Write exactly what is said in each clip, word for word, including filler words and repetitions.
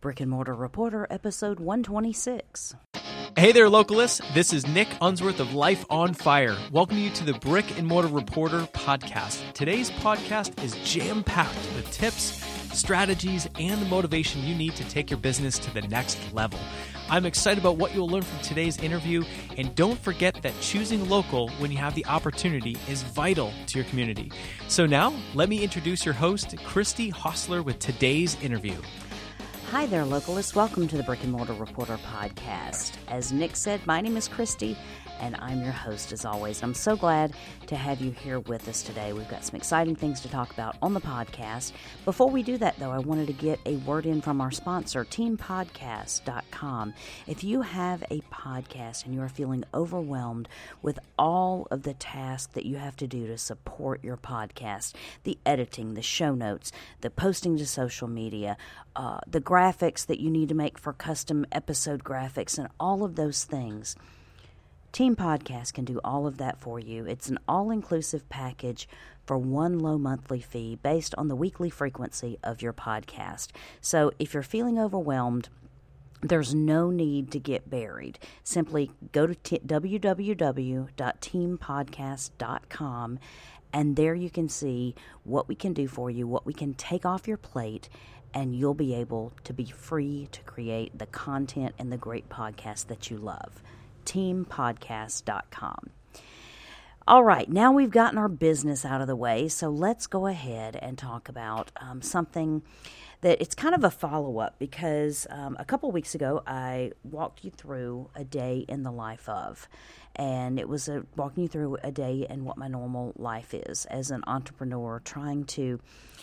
Brick and Mortar Reporter, episode one twenty-six. Hey there, localists. This is Nick Unsworth of Life on Fire, welcoming you to the Brick and Mortar Reporter podcast. Today's podcast is jam-packed with tips, strategies, and the motivation you need to take your business to the next level. I'm excited about what you'll learn from today's interview, and don't forget that choosing local when you have the opportunity is vital to your community. So now, let me introduce your host, Christy Hostler, with today's interview. Hi there, localists. Welcome to the Brick and Mortar Reporter podcast. As Nick said, my name is Christy, and I'm your host as always. I'm so glad to have you here with us today. We've got some exciting things to talk about on the podcast. Before we do that, though, I wanted to get a word in from our sponsor, team podcast dot com. If you have a podcast and you are feeling overwhelmed with all of the tasks that you have to do to support your podcast, the editing, the show notes, the posting to social media, uh, the graphics, graphics that you need to make for custom episode graphics and all of those things, Team Podcast can do all of that for you. It's an all-inclusive package for one low monthly fee based on the weekly frequency of your podcast. So if you're feeling overwhelmed, there's no need to get buried. Simply go to t- w w w dot team podcast dot com, and there you can see what we can do for you, what we can take off your plate, and you'll be able to be free to create the content and the great podcast that you love. team podcast dot com. All right, now we've gotten our business out of the way, so let's go ahead and talk about um, something that it's kind of a follow-up, because um, a couple weeks ago I walked you through a day in the life of, and it was a, walking you through a day in what my normal life is as an entrepreneur, trying to,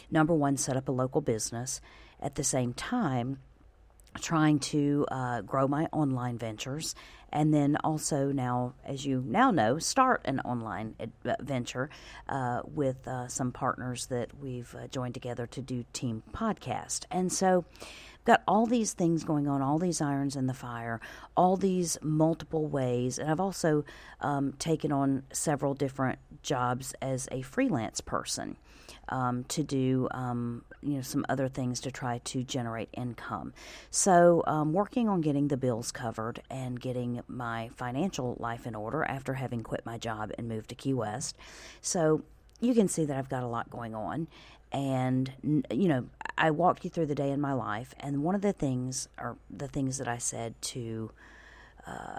number one, set up a local business, at the same time trying to uh, grow my online ventures, and then also now, as you now know, start an online ad- venture uh, with uh, some partners that we've uh, joined together to do Team Podcast. And so got all these things going on, all these irons in the fire, all these multiple ways. And I've also um, taken on several different jobs as a freelance person um, to do um, you know, some other things to try to generate income. So um, working on getting the bills covered and getting my financial life in order after having quit my job and moved to Key West. So you can see that I've got a lot going on. And, you know, I walked you through the day in my life, and one of the things, or the things that I said to uh,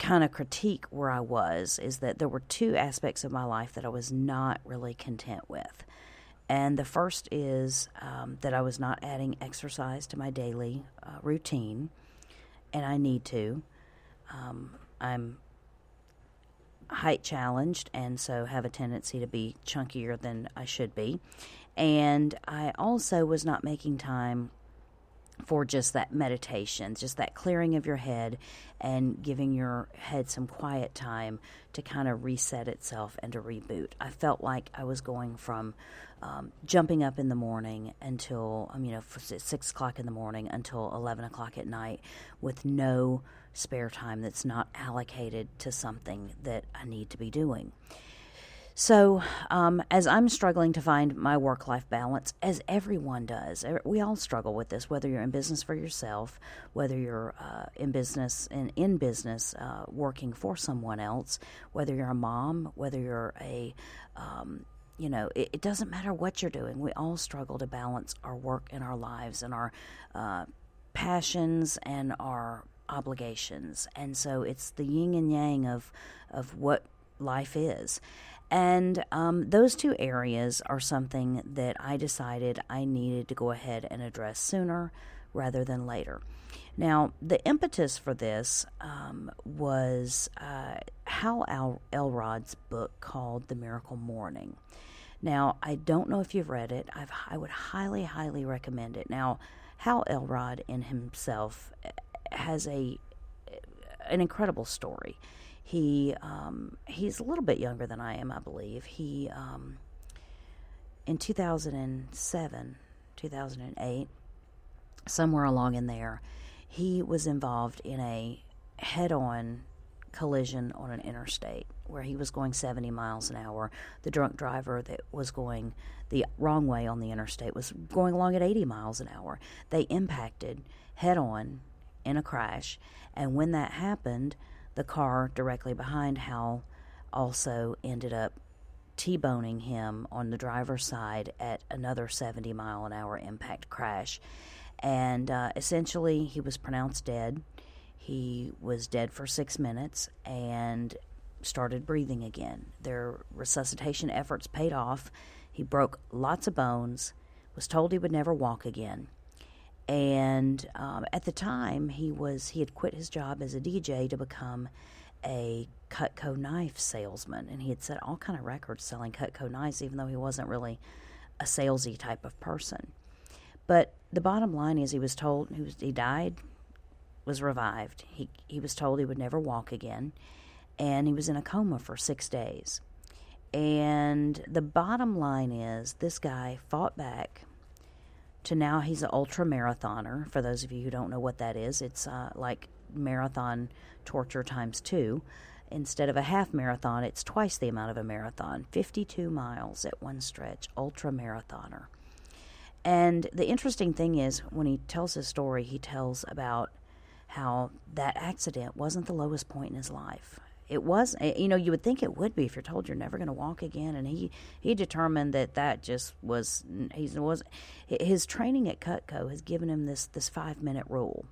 kind of critique where I was, is that there were two aspects of my life that I was not really content with. And the first is um, that I was not adding exercise to my daily uh, routine, and I need to. Um, I'm height challenged, and so have a tendency to be chunkier than I should be. And I also was not making time for just that meditation, just that clearing of your head and giving your head some quiet time to kind of reset itself and to reboot. I felt like I was going from um, jumping up in the morning until, you know, six o'clock in the morning until eleven o'clock at night with no spare time that's not allocated to something that I need to be doing. So um, as I'm struggling to find my work-life balance, as everyone does, we all struggle with this, whether you're in business for yourself, whether you're uh, in business and in business uh, working for someone else, whether you're a mom, whether you're a, um, you know, it, it doesn't matter what you're doing. We all struggle to balance our work and our lives and our uh, passions and our obligations. And so it's the yin and yang of, of what life is. And um, those two areas are something that I decided I needed to go ahead and address sooner rather than later. Now, the impetus for this um, was uh, Hal Al- Elrod's book called The Miracle Morning. Now, I don't know if you've read it. I've, I would highly, highly recommend it. Now, Hal Elrod in himself has a an incredible story. He um, he's a little bit younger than I am, I believe. He um, in two thousand seven, two thousand eight, somewhere along in there, he was involved in a head-on collision on an interstate where he was going seventy miles an hour. The drunk driver that was going the wrong way on the interstate was going along at eighty miles an hour. They impacted head on in a crash, and when that happened, the car directly behind Hal also ended up T-boning him on the driver's side at another seventy mile an hour impact crash. And uh, essentially he was pronounced dead. He was dead for six minutes and started breathing again. Their resuscitation efforts paid off. He broke lots of bones, was told he would never walk again. And um, at the time, he was he had quit his job as a D J to become a Cutco knife salesman, and he had set all kind of records selling Cutco knives, even though he wasn't really a salesy type of person. But the bottom line is, he was told he, was, he died, was revived. He he was told he would never walk again, and he was in a coma for six days. And the bottom line is, this guy fought back. To now, he's an ultra marathoner. For those of you who don't know what that is, it's uh, like marathon torture times two. Instead of a half marathon, it's twice the amount of a marathon. fifty-two miles at one stretch, ultra marathoner. And the interesting thing is, when he tells his story, he tells about how that accident wasn't the lowest point in his life. It was, you know, you would think it would be if you're told you're never going to walk again. And he, he determined that that just was, he was, his training at Cutco has given him this, this five minute rule.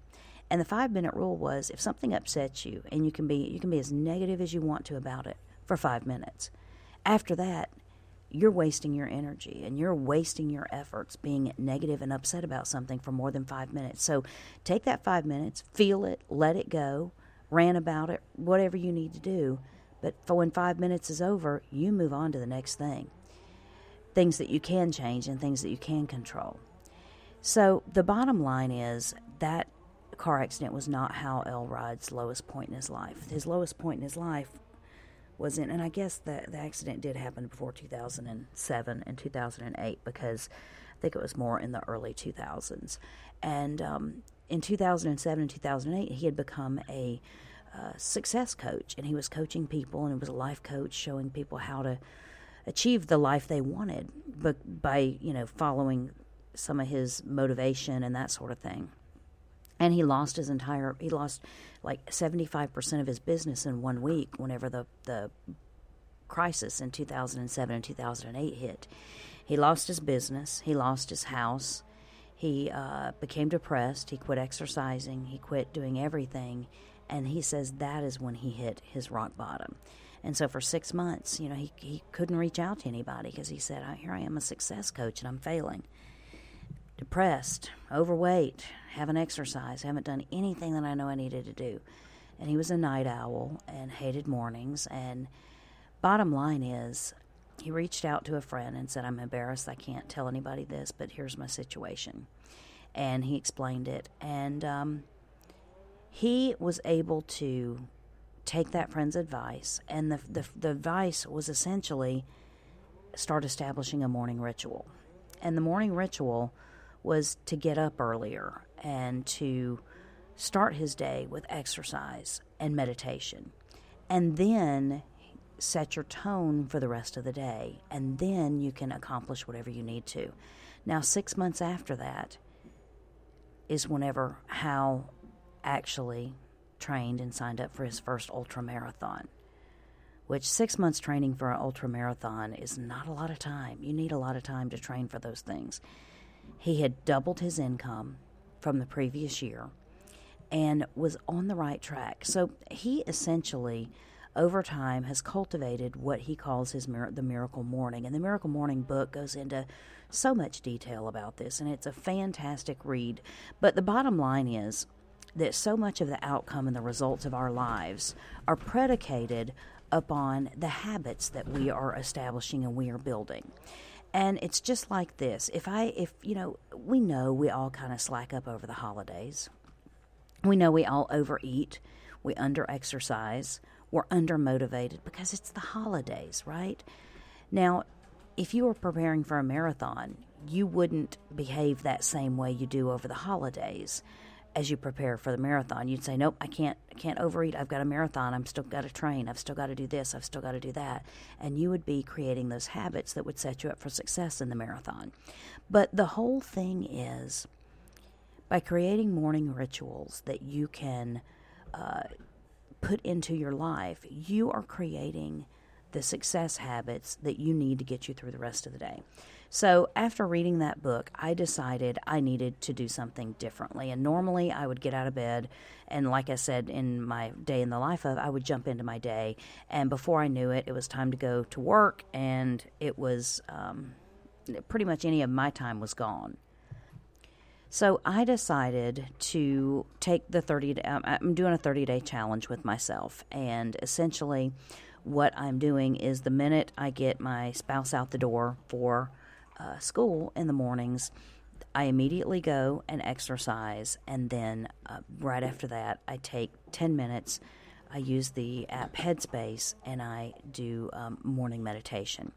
And the five minute rule was, if something upsets you, and you can be, you can be as negative as you want to about it for five minutes. After that, you're wasting your energy and you're wasting your efforts being negative and upset about something for more than five minutes. So take that five minutes, feel it, let it go. Rant about it, whatever you need to do, but for when five minutes is over, you move on to the next thing. Things that you can change and things that you can control. So the bottom line is that car accident was not Hal Elrod's lowest point in his life. His lowest point in his life was in, and I guess the, the accident did happen before two thousand seven and two thousand eight, because I think it was more in the early two thousands. And, um, in two thousand seven and two thousand eight, he had become a uh, success coach, and he was coaching people, and he was a life coach, showing people how to achieve the life they wanted, but by, you know, following some of his motivation and that sort of thing. And he lost his entire, he lost like seventy-five percent of his business in one week whenever the, the crisis in two thousand seven and two thousand eight hit. He lost his business, he lost his house. He uh, became depressed, he quit exercising, he quit doing everything, and he says that is when he hit his rock bottom. And so for six months, you know, he, he couldn't reach out to anybody because he said, here I am, a success coach, and I'm failing. Depressed, overweight, haven't exercised, haven't done anything that I know I needed to do. And he was a night owl and hated mornings, and bottom line is, he reached out to a friend and said, I'm embarrassed, I can't tell anybody this, but here's my situation. And he explained it. And um, he was able to take that friend's advice. And the, the the advice was essentially start establishing a morning ritual. And the morning ritual was to get up earlier and to start his day with exercise and meditation. And then set your tone for the rest of the day, and then you can accomplish whatever you need to. Now, six months after that is whenever Hal actually trained and signed up for his first ultra marathon, which six months training for an ultra marathon is not a lot of time. You need a lot of time to train for those things. He had doubled his income from the previous year and was on the right track. So he essentially, over time, has cultivated what he calls his mir- the Miracle Morning. And the Miracle Morning book goes into so much detail about this, and it's a fantastic read. But the bottom line is that so much of the outcome and the results of our lives are predicated upon the habits that we are establishing and we are building. And it's just like this. If I, if, you know, we know we all kind of slack up over the holidays. We know we all overeat. We under-exercise. We're undermotivated because it's the holidays, right? Now, if you were preparing for a marathon, you wouldn't behave that same way you do over the holidays. as you prepare for the marathon. You'd say, nope, I can't, I can't overeat. I've got a marathon. I'm still got to train. I've still got to do this. I've still got to do that. And you would be creating those habits that would set you up for success in the marathon. But the whole thing is, by creating morning rituals that you can uh, put into your life, you are creating the success habits that you need to get you through the rest of the day. So after reading that book, I decided I needed to do something differently. And normally I would get out of bed, and like I said, in my day in the life of, I would jump into my day. And before I knew it, it was time to go to work, and it was um, pretty much any of my time was gone. So I decided to take the thirty day, I'm doing a thirty day challenge with myself, and essentially what I'm doing is the minute I get my spouse out the door for uh, school in the mornings, I immediately go and exercise, and then uh, right after that, I take ten minutes. I use the app Headspace, and I do um, morning meditation.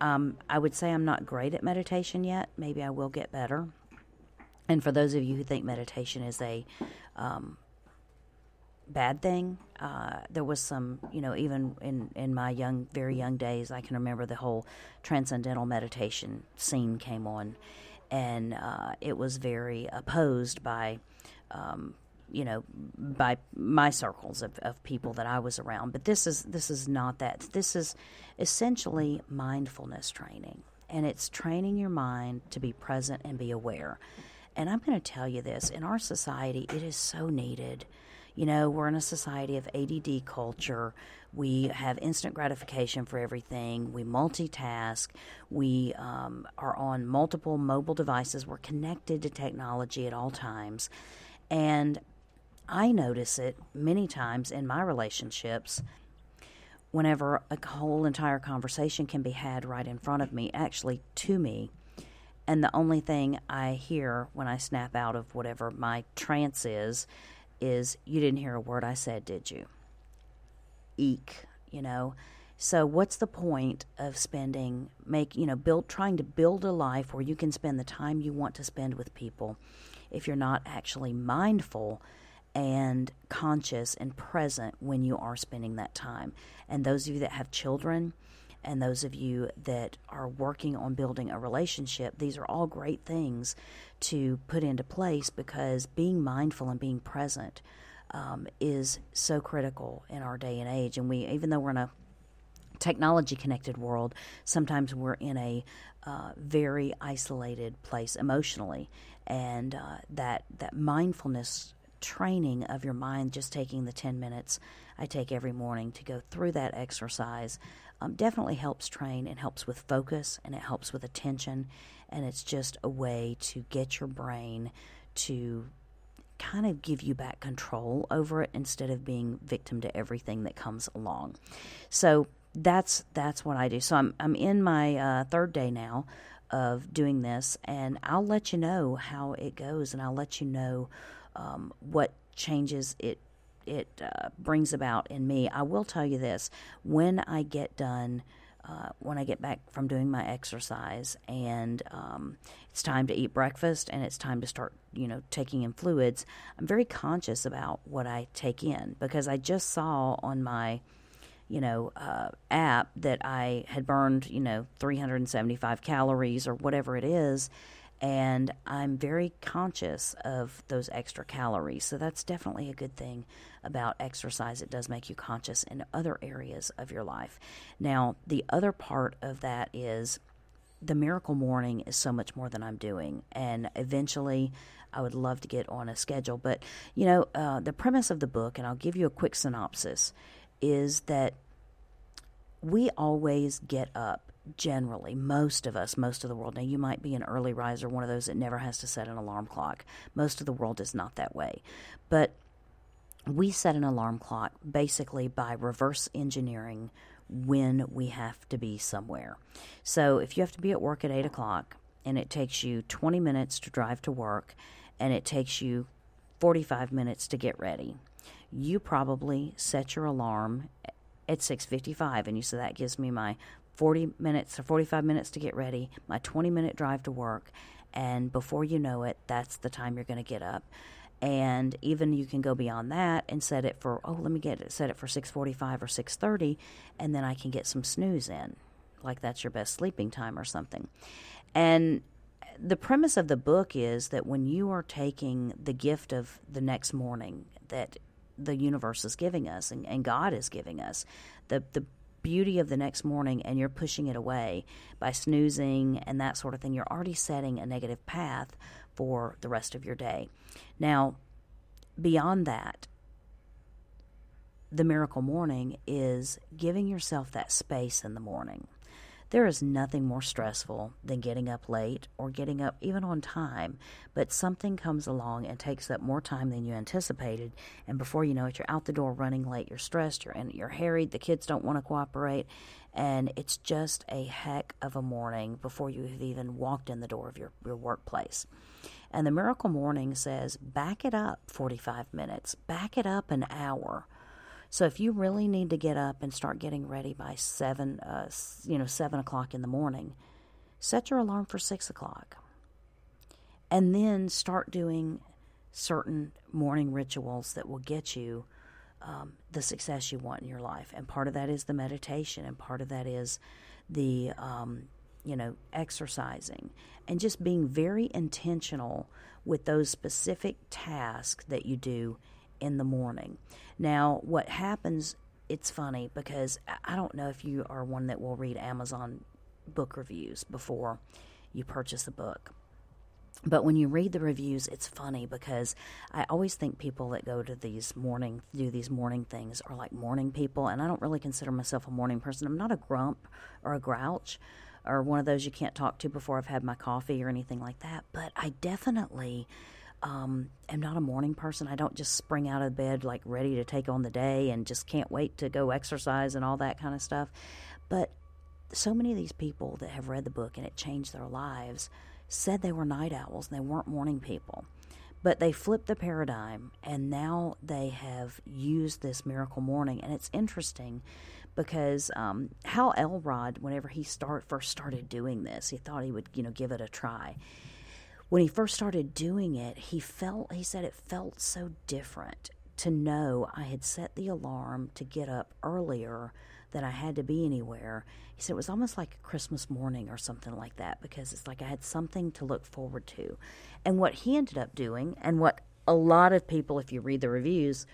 Um, I would say I'm not great at meditation yet. Maybe I will get better. And for those of you who think meditation is a um, bad thing, uh, there was some, you know, even in, in my young, very young days, I can remember the whole transcendental meditation scene came on, and uh, it was very opposed by, um, you know, by my circles of, of people that I was around. But this is, this is not that. This is essentially mindfulness training, and it's training your mind to be present and be aware. And I'm going to tell you this, in our society, it is so needed. You know, we're in a society of A D D culture. We have instant gratification for everything. We multitask. We um, are on multiple mobile devices. We're connected to technology at all times. And I notice it many times in my relationships whenever a whole entire conversation can be had right in front of me, actually to me. And the only thing I hear when I snap out of whatever my trance is, is, you didn't hear a word I said, did you? Eek, you know. So what's the point of spending, make, you know, build, trying to build a life where you can spend the time you want to spend with people if you're not actually mindful and conscious and present when you are spending that time? And those of you that have children, and those of you that are working on building a relationship, these are all great things to put into place, because being mindful and being present um, is so critical in our day and age. And we, even though we're in a technology-connected world, sometimes we're in a uh, very isolated place emotionally. And uh, that that mindfulness training of your mind, just taking the ten minutes I take every morning to go through that exercise, um, definitely helps train and helps with focus, and it helps with attention, and it's just a way to get your brain to kind of give you back control over it instead of being victim to everything that comes along. So that's that's what I do. So I'm I'm in my uh, third day now of doing this, and I'll let you know how it goes, and I'll let you know Um, what changes it it uh, brings about in me. I will tell you this, when I get done, uh, when I get back from doing my exercise, and um, it's time to eat breakfast, and it's time to start, you know, taking in fluids, I'm very conscious about what I take in, because I just saw on my, you know, uh, app that I had burned, you know, three hundred seventy-five calories or whatever it is. And I'm very conscious of those extra calories. So that's definitely a good thing about exercise. It does make you conscious in other areas of your life. Now, the other part of that is the Miracle Morning is so much more than I'm doing. And eventually, I would love to get on a schedule. But, you know, uh, the premise of the book, and I'll give you a quick synopsis, is that we always get up. Generally, most of us, most of the world. Now, you might be an early riser, one of those that never has to set an alarm clock. Most of the world is not that way. But we set an alarm clock basically by reverse engineering when we have to be somewhere. So if you have to be at work at eight o'clock, and it takes you twenty minutes to drive to work, and it takes you forty-five minutes to get ready, you probably set your alarm at six fifty-five, and you say, that gives me my forty minutes or forty-five minutes to get ready, my twenty minute drive to work, and before you know it, that's the time you're going to get up. And even you can go beyond that and set it for, oh, let me get it, set it for six forty-five or six thirty, and then I can get some snooze in, like that's your best sleeping time or something. And the premise of the book is that when you are taking the gift of the next morning that the universe is giving us and, and God is giving us, the the beauty of the next morning, and you're pushing it away by snoozing and that sort of thing, you're already setting a negative path for the rest of your day. Now, beyond that, the miracle morning is giving yourself that space in the morning. There is nothing more stressful than getting up late or getting up even on time, but something comes along and takes up more time than you anticipated, and before you know it, you're out the door running late, you're stressed, you're, in, you're harried, the kids don't want to cooperate, and it's just a heck of a morning before you have even walked in the door of your, your workplace. And the Miracle Morning says, back it up forty-five minutes, back it up an hour. So if you really need to get up and start getting ready by seven, uh, you know, seven o'clock in the morning, set your alarm for six o'clock, and then start doing certain morning rituals that will get you um, the success you want in your life. And part of that is the meditation, and part of that is the, um, you know, exercising, and just being very intentional with those specific tasks that you do in the morning. Now, what happens, it's funny because I don't know if you are one that will read Amazon book reviews before you purchase a book. But when you read the reviews, it's funny because I always think people that go to these morning, do these morning things are like morning people, and I don't really consider myself a morning person. I'm not a grump or a grouch or one of those you can't talk to before I've had my coffee or anything like that, but I definitely... Um, I'm not a morning person. I don't just spring out of bed like ready to take on the day and just can't wait to go exercise and all that kind of stuff. But so many of these people that have read the book and it changed their lives said they were night owls and they weren't morning people. But they flipped the paradigm, and now they have used this miracle morning. And it's interesting because um, Hal Elrod, whenever he start, first started doing this, he thought he would, you know, give it a try. When he first started doing it, he felt, he said it felt so different to know I had set the alarm to get up earlier than I had to be anywhere. He said it was almost like Christmas morning or something like that, because it's like I had something to look forward to. And what he ended up doing, and what a lot of people, if you read the reviews,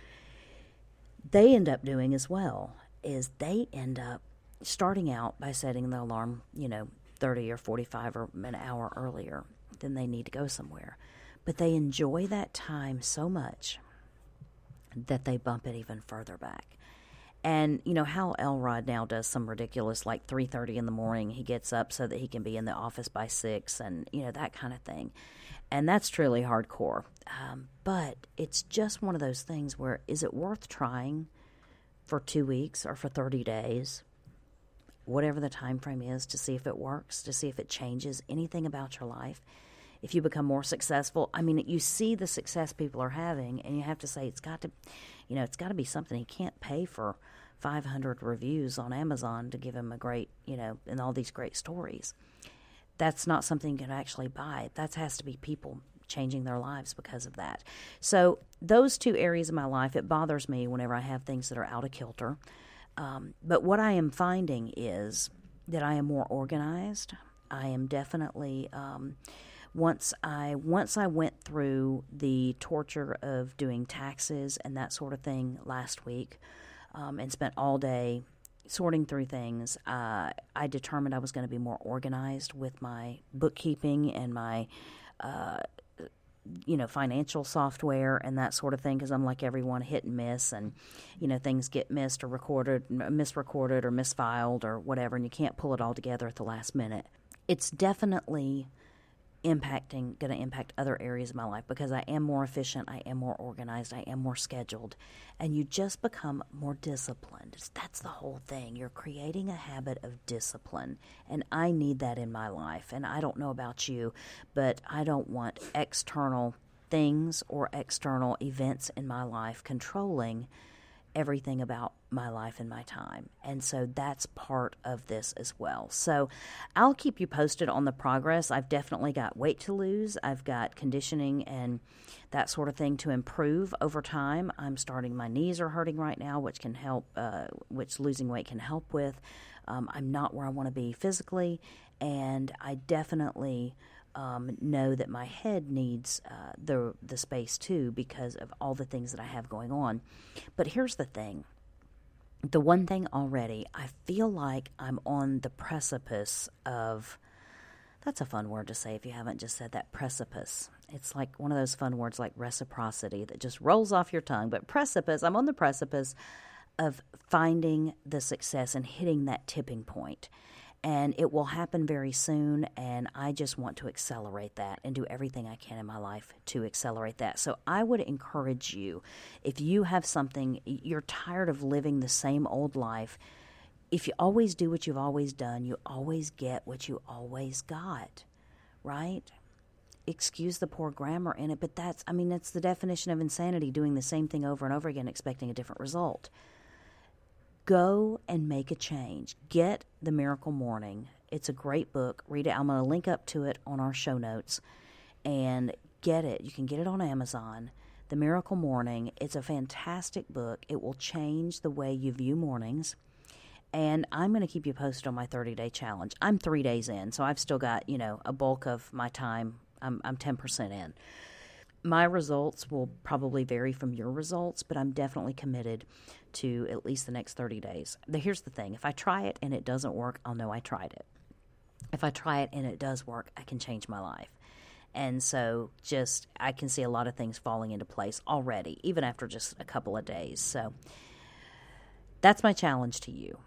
they end up doing as well, is they end up starting out by setting the alarm, you know, thirty or forty-five or an hour earlier then they need to go somewhere. But they enjoy that time so much that they bump it even further back. And, you know, Hal Elrod now does some ridiculous, like three thirty in the morning, he gets up so that he can be in the office by six, and, you know, that kind of thing. And that's truly hardcore. Um, but it's just one of those things where, is it worth trying for two weeks or for thirty days? Whatever the time frame is, to see if it works, to see if it changes anything about your life, if you become more successful. I mean, you see the success people are having, and you have to say it's got to, you know, it's got to be something. He can't pay for five hundred reviews on Amazon to give him a great, you know, and all these great stories. That's not something you can actually buy. That has to be people changing their lives because of that. So those two areas of my life, it bothers me whenever I have things that are out of kilter. Um, but what I am finding is that I am more organized. I am definitely, um, once I once I went through the torture of doing taxes and that sort of thing last week, um, and spent all day sorting through things, uh, I determined I was going to be more organized with my bookkeeping and my uh you know, financial software and that sort of thing, because I'm like everyone, hit and miss, and, you know, things get missed or recorded, misrecorded or misfiled or whatever, and you can't pull it all together at the last minute. It's definitely impacting, going to impact other areas of my life, because I am more efficient, I am more organized, I am more scheduled, and you just become more disciplined. That's the whole thing. You're creating a habit of discipline, and I need that in my life, and I don't know about you, but I don't want external things or external events in my life controlling everything about my life and my time. And so that's part of this as well. So I'll keep you posted on the progress. I've definitely got weight to lose. I've got conditioning and that sort of thing to improve over time. I'm starting, my knees are hurting right now, which can help, uh, which losing weight can help with. Um, I'm not where I want to be physically. And I definitely um, know that my head needs uh, the the space too, because of all the things that I have going on. But here's the thing. The one thing already, I feel like I'm on the precipice of, that's a fun word to say if you haven't just said that, precipice. It's like one of those fun words like reciprocity that just rolls off your tongue. But precipice, I'm on the precipice of finding the success and hitting that tipping point. And it will happen very soon, and I just want to accelerate that and do everything I can in my life to accelerate that. So I would encourage you, if you have something, you're tired of living the same old life, if you always do what you've always done, you always get what you always got, right? Excuse the poor grammar in it, but that's, I mean, that's the definition of insanity, doing the same thing over and over again, expecting a different result. Go and make a change. Get The Miracle Morning. It's a great book. Read it. I'm going to link up to it on our show notes. And get it. You can get it on Amazon. The Miracle Morning. It's a fantastic book. It will change the way you view mornings. And I'm going to keep you posted on my thirty-day challenge. I'm three days in, so I've still got, you know, a bulk of my time. I'm, I'm ten percent in. My results will probably vary from your results, but I'm definitely committed to at least the next thirty days. Here's the thing. If I try it and it doesn't work, I'll know I tried it. If I try it and it does work, I can change my life. And so just I can see a lot of things falling into place already, even after just a couple of days. So that's my challenge to you.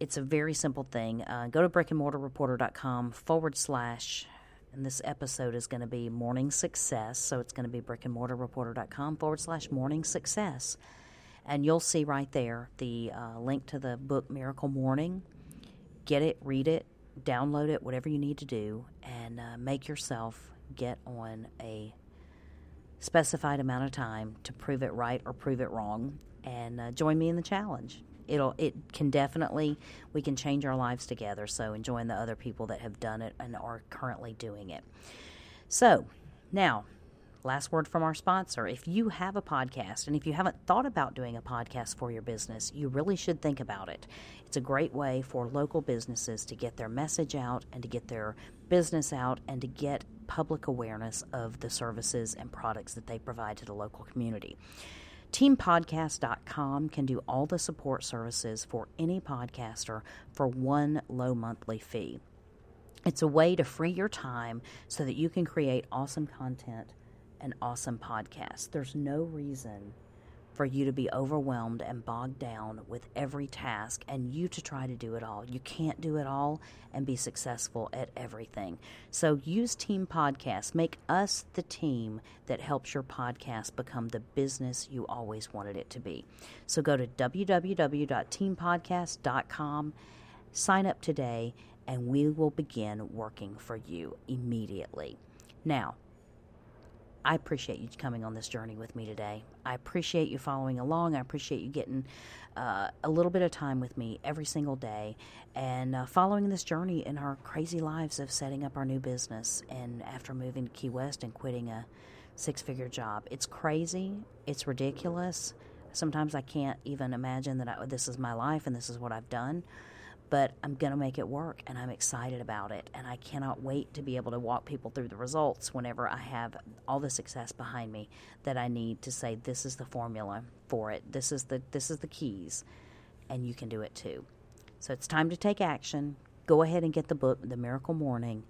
It's a very simple thing. Uh, go to brick and mortar reporter dot com forward slash And this episode is going to be Morning Success, so it's going to be brick and mortar reporter dot com forward slash Morning Success. And you'll see right there the uh, link to the book Miracle Morning. Get it, read it, download it, whatever you need to do, and uh, make yourself get on a specified amount of time to prove it right or prove it wrong, and uh, join me in the challenge. It'll, it can definitely, we can change our lives together. So, and join the other people that have done it and are currently doing it. So, now, last word from our sponsor. If you have a podcast, and if you haven't thought about doing a podcast for your business, you really should think about it. It's a great way for local businesses to get their message out and to get their business out and to get public awareness of the services and products that they provide to the local community. team podcast dot com can do all the support services for any podcaster for one low monthly fee. It's a way to free your time so that you can create awesome content and awesome podcasts. There's no reason for you to be overwhelmed and bogged down with every task and you to try to do it all. You can't do it all and be successful at everything. So use Team Podcast. Make us the team that helps your podcast become the business you always wanted it to be. So go to w w w dot team podcast dot com, sign up today, and we will begin working for you immediately. Now, I appreciate you coming on this journey with me today. I appreciate you following along. I appreciate you getting uh, a little bit of time with me every single day and uh, following this journey in our crazy lives of setting up our new business and after moving to Key West and quitting a six-figure job. It's crazy. It's ridiculous. Sometimes I can't even imagine that I, this is my life and this is what I've done. But I'm going to make it work, and I'm excited about it, and I cannot wait to be able to walk people through the results whenever I have all the success behind me that I need to say this is the formula for it, this is the this is the keys, and you can do it too. So it's time to take action. Go ahead and get the book, The Miracle Morning.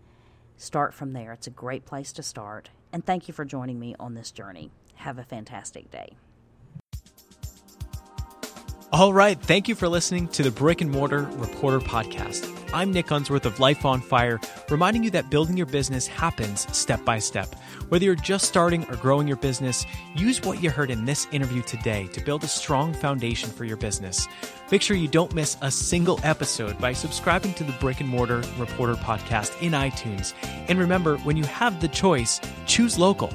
Start from there. It's a great place to start, and thank you for joining me on this journey. Have a fantastic day. All right, thank you for listening to the Brick and Mortar Reporter Podcast. I'm Nick Unsworth of Life on Fire, reminding you that building your business happens step by step. Whether you're just starting or growing your business, use what you heard in this interview today to build a strong foundation for your business. Make sure you don't miss a single episode by subscribing to the Brick and Mortar Reporter Podcast in iTunes. And remember, when you have the choice, choose local.